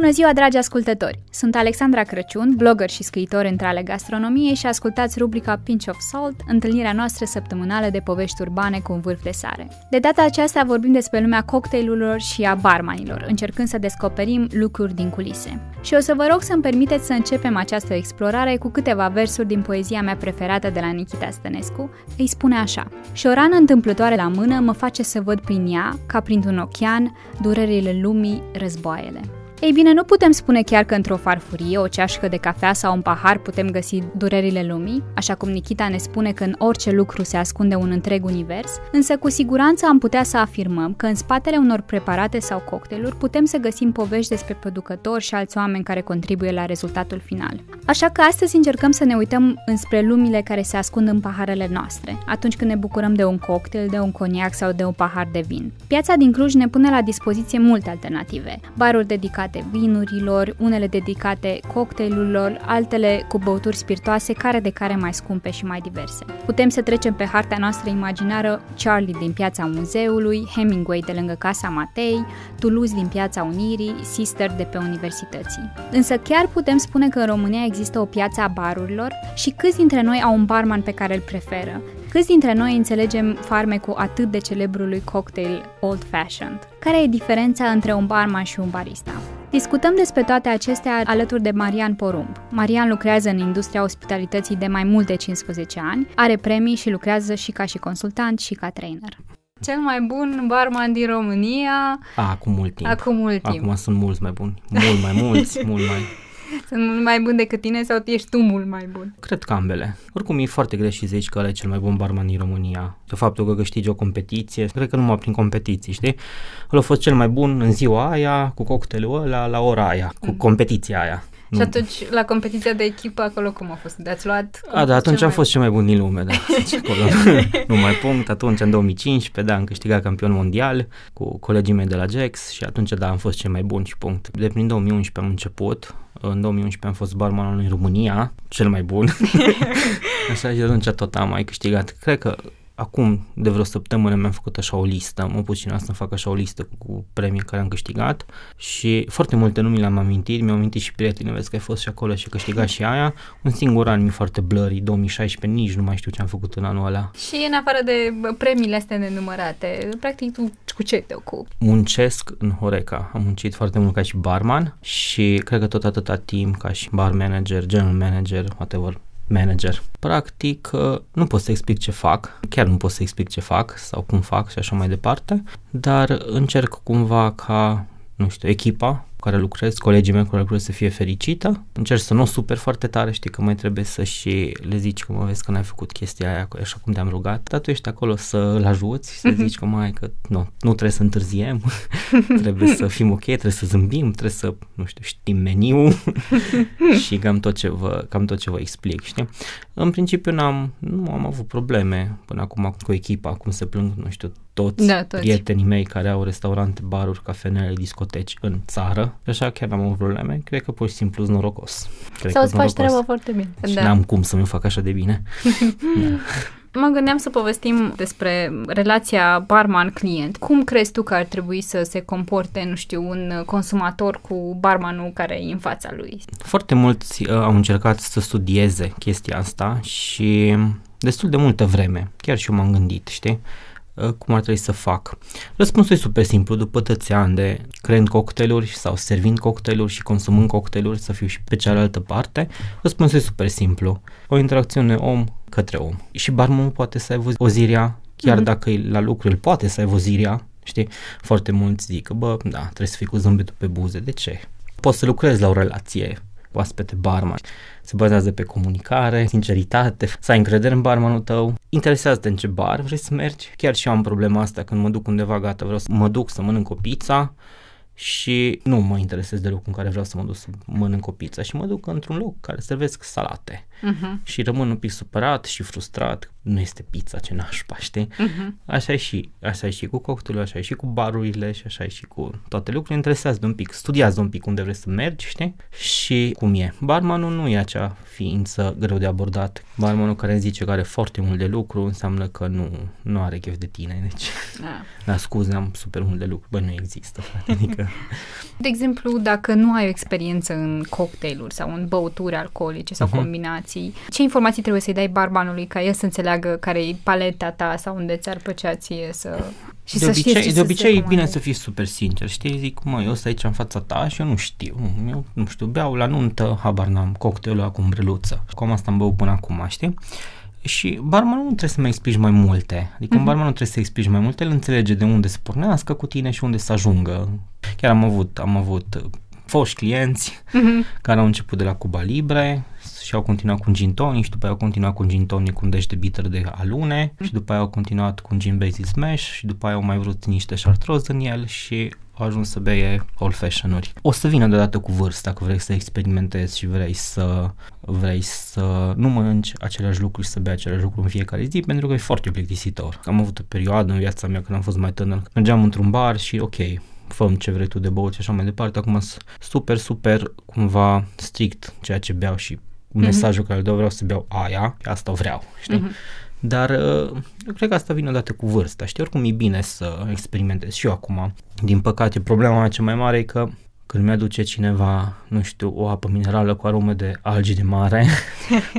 Bună ziua, dragi ascultători! Sunt Alexandra Crăciun, blogger și scriitor între ale gastronomiei și ascultați rubrica Pinch of Salt, întâlnirea noastră săptămânală de povești urbane cu un vârf de sare. De data aceasta vorbim despre lumea cocktailurilor și a barmanilor, încercând să descoperim lucruri din culise. Și o să vă rog să-mi permiteți să începem această explorare cu câteva versuri din poezia mea preferată de la Nichita Stănescu. Îi spune așa: și o rană întâmplătoare la mână mă face să văd prin ea, ca printr-un ochean, durerile lumii, războaiele. Ei bine, nu putem spune chiar că într-o farfurie, o ceașcă de cafea sau un pahar putem găsi durerile lumii, așa cum Nichita ne spune că în orice lucru se ascunde un întreg univers, însă cu siguranță am putea să afirmăm că în spatele unor preparate sau cocktailuri putem să găsim povești despre producători și alți oameni care contribuie la rezultatul final. Așa că astăzi încercăm să ne uităm înspre lumile care se ascund în paharele noastre, atunci când ne bucurăm de un cocktail, de un coniac sau de un pahar de vin. Piața din Cluj ne pune la dispoziție multe alternative, baruri dedicate vinurilor, unele dedicate cocktailurilor, altele cu băuturi spiritoase, care de care mai scumpe și mai diverse. Putem să trecem pe harta noastră imaginară Charlie din Piața Muzeului, Hemingway de lângă Casa Matei, Toulouse din Piața Unirii, Sister de pe Universității. Însă chiar putem spune că în România există o piață a barurilor și câți dintre noi au un barman pe care îl preferă? Câți dintre noi înțelegem farmecul atât de celebrului cocktail Old Fashioned? Care e diferența între un barman și un barista? Discutăm despre toate acestea alături de Marian Porumb. Marian lucrează în industria ospitalității de mai mult de 15 ani, are premii și lucrează și ca și consultant și ca trainer. Cel mai bun barman din România... Acum mult timp. Acum sunt mulți mai buni. Mult mai mulți. Sunt mult mai bun decât tine sau ești tu mult mai bun? Cred că ambele. Oricum e foarte greu și zici că ăla e cel mai bun barman din România. De faptul că câștigi o competiție, cred că numai prin competiții, știi? Ăla a fost cel mai bun în ziua aia, cu cocktailul ăla, la ora aia, cu competiția aia. Și atunci, la competiția de echipă, acolo cum a fost? De-ați luat? Atunci a fost cel mai bun din lume, da. Nu mai punct, atunci, în 2015, da, am câștigat campion mondial cu colegii mei de la Jex și atunci, da, am fost cel mai bun și punct. De prin 2011 am început. În 2011 am fost barmanul în România, cel mai bun. Așa, și atunci tot am mai câștigat. Cred că acum, de vreo săptămână, mi-am făcut așa o listă. M-am pus și asta să fac așa o listă cu premii care am câștigat și foarte multe nu mi le-am amintit. Mi-au amintit și prietenii, vezi că ai fost și acolo și câștigat și aia. Un singur an mi-e foarte blurry, 2016, nici nu mai știu ce am făcut în anul ăla. Și în afară de premiile astea nenumărate, practic tu cu ce te ocupi? Muncesc în Horeca. Am muncit foarte mult ca și barman și cred că tot atâta timp ca și bar manager, general manager, whatever. Manager. Practic, nu pot să explic ce fac, chiar nu pot să explic ce fac sau cum fac și așa mai departe, dar încerc cumva ca, nu știu, echipa care lucrez, colegii mei care lucrez să fie fericită. Încerc să nu super foarte tare, știi că mai trebuie să și le zici că mă vezi că n-ai făcut chestia aia așa cum te-am rugat, dar tu ești acolo să-l ajuți și să zici că mai că nu trebuie să întârziem, trebuie să fim ok, trebuie să zâmbim, trebuie să, nu știu, știm meniu și cam tot ce vă explic, știi? În principiu nu am avut probleme până acum cu echipa, acum se plâng, nu știu, toți prietenii mei care au restaurante, baruri, cafenele, discoteci în țară. Așa chiar n-am avut probleme. Cred că pur și simplu sunt norocos. Sau îți faci treaba foarte bine. Și n-am cum să mi-o fac așa de bine. Da. Mă gândeam să povestim despre relația barman-client. Cum crezi tu că ar trebui să se comporte, nu știu, un consumator cu barmanul care e în fața lui? Foarte mulți au încercat să studieze chestia asta și destul de multă vreme. Chiar și eu m-am gândit, știi? Cum ar trebui să fac. Răspunsul e super simplu, după atâția ani de creând cocktailuri sau servind cocktailuri și consumând cocktailuri, să fiu și pe cealaltă parte, răspunsul e super simplu. O interacțiune om către om. Și barmanul poate să aibă o zirea, chiar dacă e la lucru, el poate să aibă o zirea, știi? Foarte mulți zic că, trebuie să fii cu zâmbetul pe buze, de ce? Poți să lucrezi la o relație oaspete barman. Se bazează pe comunicare, sinceritate, să ai încredere în barmanul tău. Interesează-te în ce bar vrei să mergi. Chiar și eu am problema asta când mă duc undeva, gata, vreau să mă duc să mănânc o pizza și nu mă interesez de locul în care vreau să mă duc să mănânc o pizza și mă duc într-un loc care servesc salate. și rămân un pic supărat și frustrat, nu este pizza, ce nașpa, știi? Așa e și cu cocktailul, așa e și cu barurile și așa e și cu toate lucrurile. Interesează un pic, studiază un pic unde vrei să mergi, știi? Și cum e. Barmanul nu e acea ființă greu de abordat. Barmanul care îmi zice că are foarte mult de lucru înseamnă că nu are chef de tine, deci da, scuze, am super mult de lucru. Bă, nu există, adică. De exemplu, dacă nu ai o experiență în cocktailuri sau în băuturi alcoolice sau combinații, ce informații trebuie să-i dai barmanului ca el să înțeleagă care e paleta ta sau unde ți-ar plăcea ție să... Și de obicei e bine să fii super sincer, știi? Zic, măi, eu sunt aici în fața ta și eu nu știu, beau la nuntă, habar n-am, cocktailul ăla cu umbreluță. Cum asta îmi bău până acum, știi? Și barmanul nu trebuie să mai explici mai multe. Adică un barman nu trebuie să explici mai multe, el înțelege de unde să pornească cu tine și unde să ajungă. Chiar am avut foști clienți care au început de la Cuba Libre și au continuat cu un gin tonic și după aia au continuat cu un gin tonic cu un deci de bitter de alune și după aia au continuat cu un gin basil smash și după aia au mai vrut niște chartreuse în el și au ajuns să beie old fashion-uri. O să vină deodată cu vârsta, dacă vrei să experimentezi și vrei să nu mănânci același lucru și să bei același lucru în fiecare zi, pentru că e foarte plictisitor. Am avut o perioadă în viața mea când am fost mai tânăr, mergeam într-un bar și ok, fă-mi ce vrei tu de băut și așa mai departe. Acum super cumva strict ceea ce beau și mesajul care îl dau, vreau să beau aia, asta o vreau, știi? Dar eu cred că asta vine odată cu vârsta, știi? Oricum e bine să experimentez și eu acum. Din păcate, problema mea cea mai mare e că când mi-aduce cineva, nu știu, o apă minerală cu aromă de algi de mare,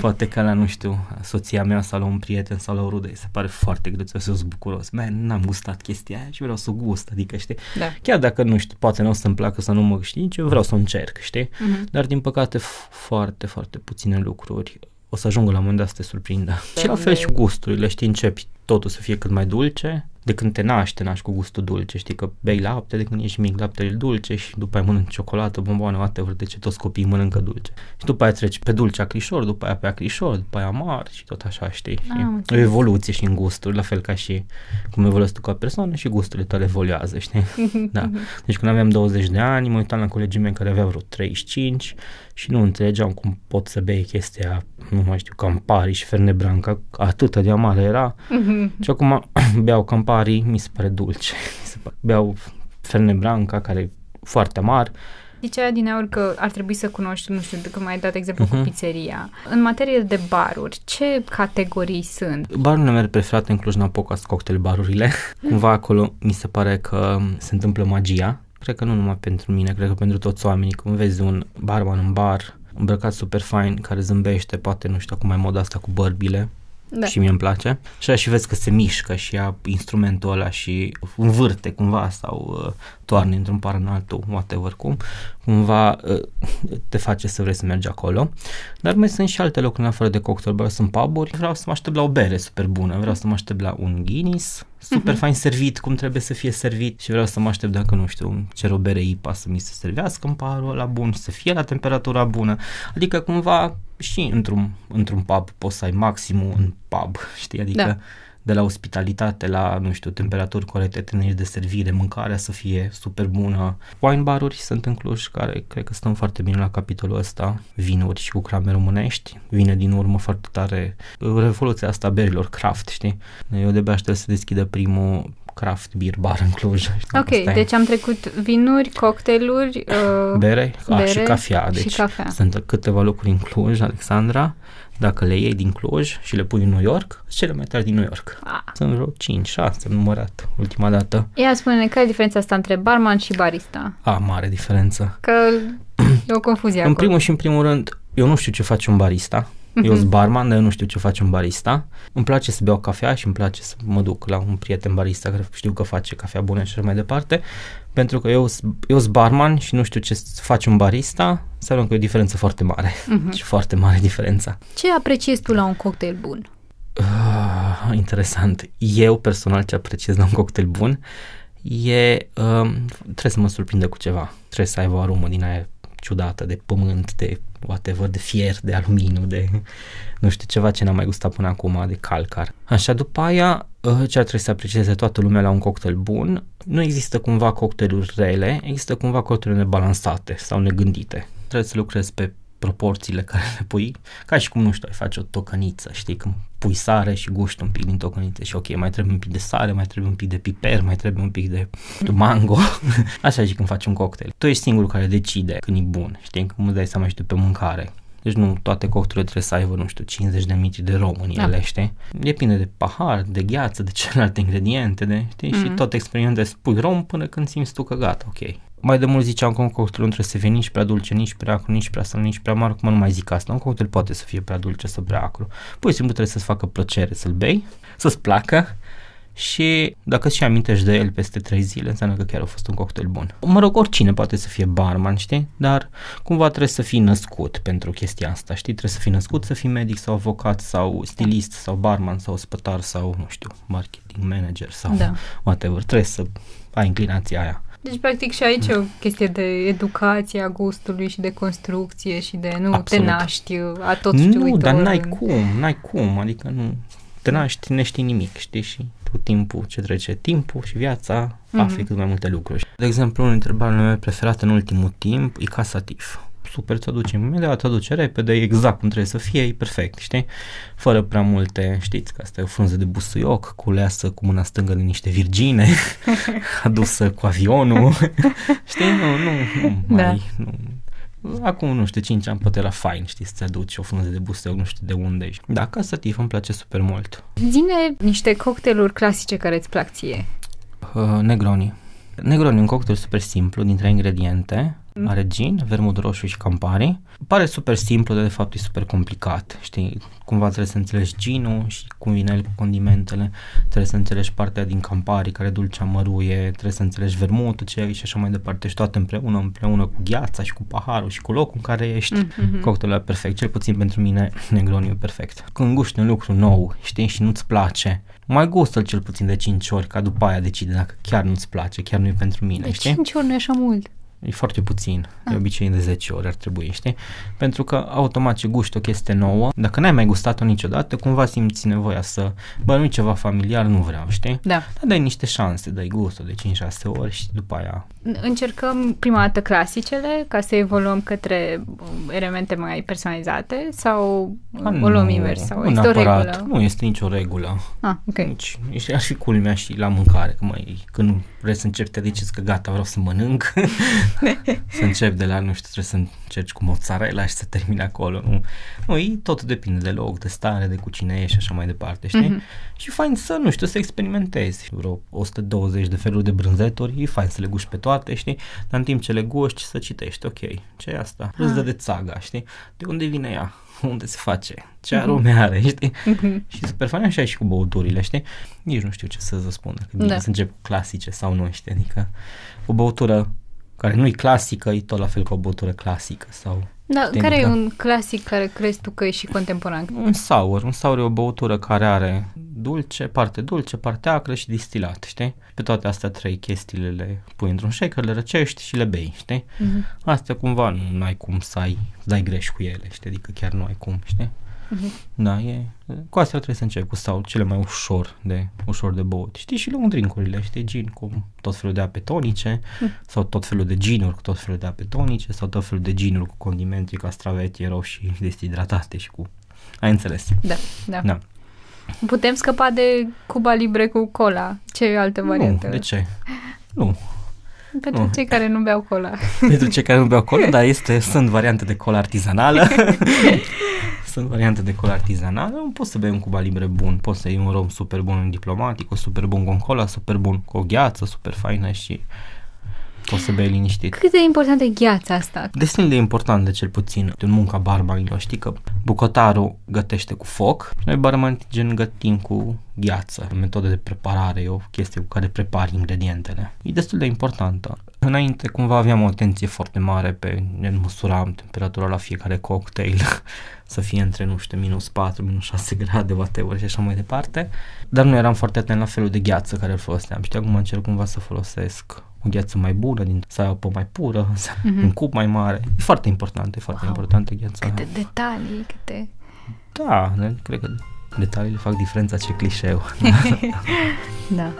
poate că la, nu știu, soția mea sau la un prieten sau la o rudă, îi se pare foarte grățos, eu sunt bucuros. Man, n-am gustat chestia aia și vreau să o gust, adică, știi, da, chiar dacă, nu știu, poate nu o să-mi placă să nu mă știi, eu vreau să o încerc, știi, dar din păcate foarte puține lucruri o să ajungă la un moment dat să te surprindă. Și la fel și gusturile, știi, începi totul să fie cât mai dulce. De când te naști cu gustul dulce, știi că bei lapte, de când ești mic laptele dulce și după aia mănânci ciocolată, bomboane, whatever, de ce toți copiii mănâncă dulce. Și după aia treci pe dulce acrișor, după aia pe acrișor, după aia amar și tot așa, știi. O evoluție și în gusturi, la fel ca și cum evoluezi tu ca persoană și gusturile tale evoluează, știi? Da. Deci când aveam 20 de ani, mă uitam la colegii mei care aveau vreo 35 și nu înțelegeam cum pot să bei chestia, nu mai știu, Campari și Fernet-Branca, atât de amară era. Și acum beau Campari, mi se pare dulce. Beau Fernet-Branca, care e foarte amar. Zici aia din aur că ar trebui să cunoști, nu știu, că mai ai dat exemplu cu pizzeria. În materie de baruri, ce categorii sunt? Barurile mele preferate în Cluj-Napoca sunt cocktail barurile. Cumva acolo mi se pare că se întâmplă magia. Cred că nu numai pentru mine, cred că pentru toți oamenii. Când vezi un barman în bar, îmbrăcat super fain, care zâmbește, poate, nu știu, acum mai moda asta cu bărbile. Da. Și mie îmi place. Și vezi că se mișcă și ia instrumentul ăla și învârte cumva sau toarne într-un par în altul, whatever cum. Cumva te face să vrei să mergi acolo. Dar mai sunt și alte locuri în afară de cocktail bar, sunt pub-uri. Vreau să mă aștept la o bere super bună, vreau să mă aștept la un Guinness super fain servit, cum trebuie să fie servit și vreau să mă aștept, dacă nu știu, cer o bere IPA să mi se servească în parul ăla bun, să fie la temperatura bună. Adică cumva și într-un pub poți să ai maximul în pub, știi? Adică de la ospitalitate la, nu știu, temperaturi corecte, tehnici de servire, mâncarea să fie super bună. Wine baruri sunt în Cluj, care cred că stăm foarte bine la capitolul ăsta, vinuri și cu crame românești. Vine din urmă foarte tare revoluția asta berilor craft, știi? Eu de-abia aștept să deschidă primul craft beer bar în Cluj. Ok, deci am trecut vinuri, cocktailuri, bere și cafea. Deci și cafea. Sunt câteva locuri în Cluj, Alexandra. Dacă le iei din Cluj și le pui în New York, cele mai tari din New York. Sunt vreo 5-6 numărat ultima dată. Ia spune-ne, care e diferența asta între barman și barista? Mare diferență. Că e o confuzie acolo. În primul și în primul rând, eu nu știu ce face un barista. Eu sunt barman, dar eu nu știu ce face un barista. Îmi place să beau cafea și îmi place să mă duc la un prieten barista care știu că face cafea bună și așa mai departe. Pentru că eu sunt barman și nu știu ce face un barista, înseamnă că e o diferență foarte mare. Și foarte mare diferența. Ce apreciezi tu la un cocktail bun? Interesant. Eu personal ce apreciez la un cocktail bun e... trebuie să mă surprindă cu ceva. Trebuie să aibă o aromă din aia ciudată, de pământ, de whatever, de fier, de aluminiu, de nu știu, ceva ce n-am mai gustat până acum, de calcar. Așa, după aia, ce ar trebui să aprecieze toată lumea la un cocktail bun, nu există cumva cocktailuri rele, există cumva cocktailuri nebalansate sau negândite. Trebuie să lucrezi pe proporțiile care le pui, ca și cum, nu știu, ai face o tocăniță, știi, când pui sare și guști un pic din tocăniță și ok, mai trebuie un pic de sare, mai trebuie un pic de piper, mai trebuie un pic de mango. Așa e și când faci un cocktail. Tu ești singurul care decide când e bun, știi, când îți dai seama și tu pe mâncare. Deci nu toate cocktailurile trebuie să aibă, nu știu, 50 de ml de rom în ele, știi? Depinde de pahar, de gheață, de celelalte ingrediente, de, știi? Și tot experimentezi, spui rom până când simți tu că gata, ok. Mai de mult ziceam că un cocktail nu trebuie să fie nici prea dulce, nici prea acru, nici prea sal, nici prea mare, cum nu mai zic asta. Un cocktail poate să fie prea dulce sau prea acru. Pur și simplu trebuie să-ți facă plăcere să-l bei, să-ți placă. Și dacă îți și amintești de el peste 3 zile, înseamnă că chiar a fost un cocktail bun. Mă rog, oricine poate să fie barman, știi? Dar cumva trebuie să fii născut pentru chestia asta, știi? Trebuie să fii născut, să fii medic sau avocat sau stilist sau barman sau spătar sau, nu știu, marketing manager sau whatever. Trebuie să ai inclinația aia. Deci, practic, și aici e o chestie de educație a gustului și de construcție și de nu Absolut. Te naști a tot știuitor. Nu, dar n-ai cum, adică nu... Te naști, ne știi nimic, știi, și tot timpul ce trece, timpul și viața va fi cât mai multe lucruri. De exemplu, unul dintre barurile mele preferate în ultimul timp e Casatif. Super, te aduce imediat, te aduce repede, exact cum trebuie să fie, e perfect, știi? Fără prea multe, știți că asta e o frunză de busuioc, culeasă cu mâna stângă de niște virgine, adusă cu avionul, știi? Nu. Acum, nu știu, 5 ani poate era fain, știi, să-ți aduci o frunză de busuioc, nu știu de unde ești. Da, Casatif îmi place super mult. Zine niște cocktailuri clasice care îți plac ție. Negroni. Negroni, un cocktail super simplu, din 3 ingrediente. Are gin, vermut roșu și Campari. Pare super simplu, dar de fapt e super complicat, știi? Cumva trebuie să înțelegi ginul și cum vine el cu condimentele, trebuie să înțelegi partea din Campari, care dulce amăruie, trebuie să înțelegi vermutul ce e și așa mai departe, și toate împreună cu gheața și cu paharul și cu locul în care ești. Cocktailul e perfect, cel puțin pentru mine Negroni e perfect. Când guști un lucru nou, știi, și nu-ți place, mai gustă-l cel puțin de 5 ori, ca după aia decide dacă chiar nu-ți place, chiar nu e pentru mine, de știi? 5 ori nu e așa mult. E foarte puțin, de obicei de 10 ori ar trebui, știi? Pentru că automat ce guști o chestie nouă, dacă n-ai mai gustat-o niciodată, cumva simți nevoia să, nu-i ceva familiar, nu vreau, știi? Da. Dar dai niște șanse, dai gustul de 5-6 ori și după aia... Încercăm prima dată clasicele ca să evoluăm către elemente mai personalizate sau o luăm invers? Sau este o regulă? Nu este nicio regulă. Ah, ok. Nici, ar fi culmea și la mâncare, că când vrei să începi, te ziceți că gata, vreau să mănânc... Să încep de la, nu știu, trebuie să încerci cu mozzarella și să termini acolo. Nu, tot depinde de loc, de stare, de cu cine ești și așa mai departe, știi? Și fain să, nu știu, să experimentezi. Vreo 120 de feluri de brânzeturi, e fain să le guști pe toate, știi? Dar în timp ce le guști, să citești, ok, ce e asta? Brânză de țaga, știi? De unde vine ea? Unde se face? Ce arome are, știi? Și super fain, așa și cu băuturile, știi? Nici nu știu ce să-ți răspund, că bine să încep cu clasice sau nu, știi? Adică o băutură care nu e clasică, e tot la fel ca o băutură clasică sau... Da, care e un clasic care crezi tu că e și contemporan? Un sour. Un sour e o băutură care are parte dulce, parte acră și distilat, știi? Pe toate astea 3 chestiile le pui într-un shaker, le răcești și le bei, știi? Astea cumva nu ai cum să dai greș cu ele, știi? Adică chiar nu ai cum, știi? Da, cu astea trebuie să începi, cu sau cele mai ușor de băut, știi, și long drink-urile, știi, gin cu tot felul de ape tonice sau tot felul de ginuri cu tot felul de ape tonice sau tot felul de ginuri cu condimente, castraveți, roșii deshidratate și cu... Ai înțeles? Da. Putem scăpa de Cuba Libre cu cola, ce altă variantă? Nu, de ce? Nu. Pentru cei care nu beau cola. Pentru cei care nu beau cola, dar sunt variante de cola artizanală. Poți să bei un Cuba Libre bun, poți să iei un rom super bun, un diplomatic, o super bun con cola, super bun cu o gheață, super faină și poți să bei liniștit. Cât de importantă e gheața asta? Destul de importantă, cel puțin, în munca barmanilor. Știi că bucătarul gătește cu foc și noi barmani gătim cu gheață. Metoda de preparare e o chestie cu care prepari ingredientele. E destul de importantă. Înainte cumva aveam o atenție foarte mare ne măsuram temperatura la fiecare cocktail să fie între, nu știu, minus 4, minus 6 grade, whatever și așa mai departe, dar nu eram foarte atent la felul de gheață care îl foloseam. Știi, acum încerc cumva să folosesc o gheață mai bună, să ai apă mai pură, un cup mai mare. E foarte important, e foarte importantă gheața. Câte detalii, câte... Da, cred că detaliile fac diferența, ce clișeu. Da.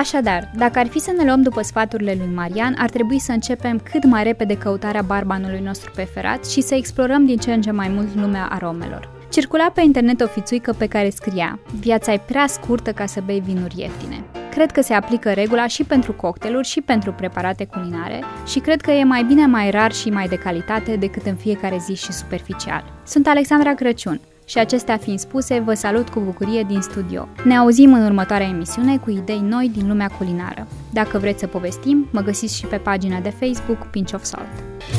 Așadar, dacă ar fi să ne luăm după sfaturile lui Marian, ar trebui să începem cât mai repede căutarea barbanului nostru preferat și să explorăm din ce în ce mai mult lumea aromelor. Circula pe internet o fițuică pe care scria: viața e prea scurtă ca să bei vinuri ieftine. Cred că se aplică regula și pentru cocktailuri și pentru preparate culinare și cred că e mai bine mai rar și mai de calitate decât în fiecare zi și superficial. Sunt Alexandra Crăciun și acestea fiind spuse, vă salut cu bucurie din studio. Ne auzim în următoarea emisiune cu idei noi din lumea culinară. Dacă vreți să povestim, mă găsiți și pe pagina de Facebook Pinch of Salt.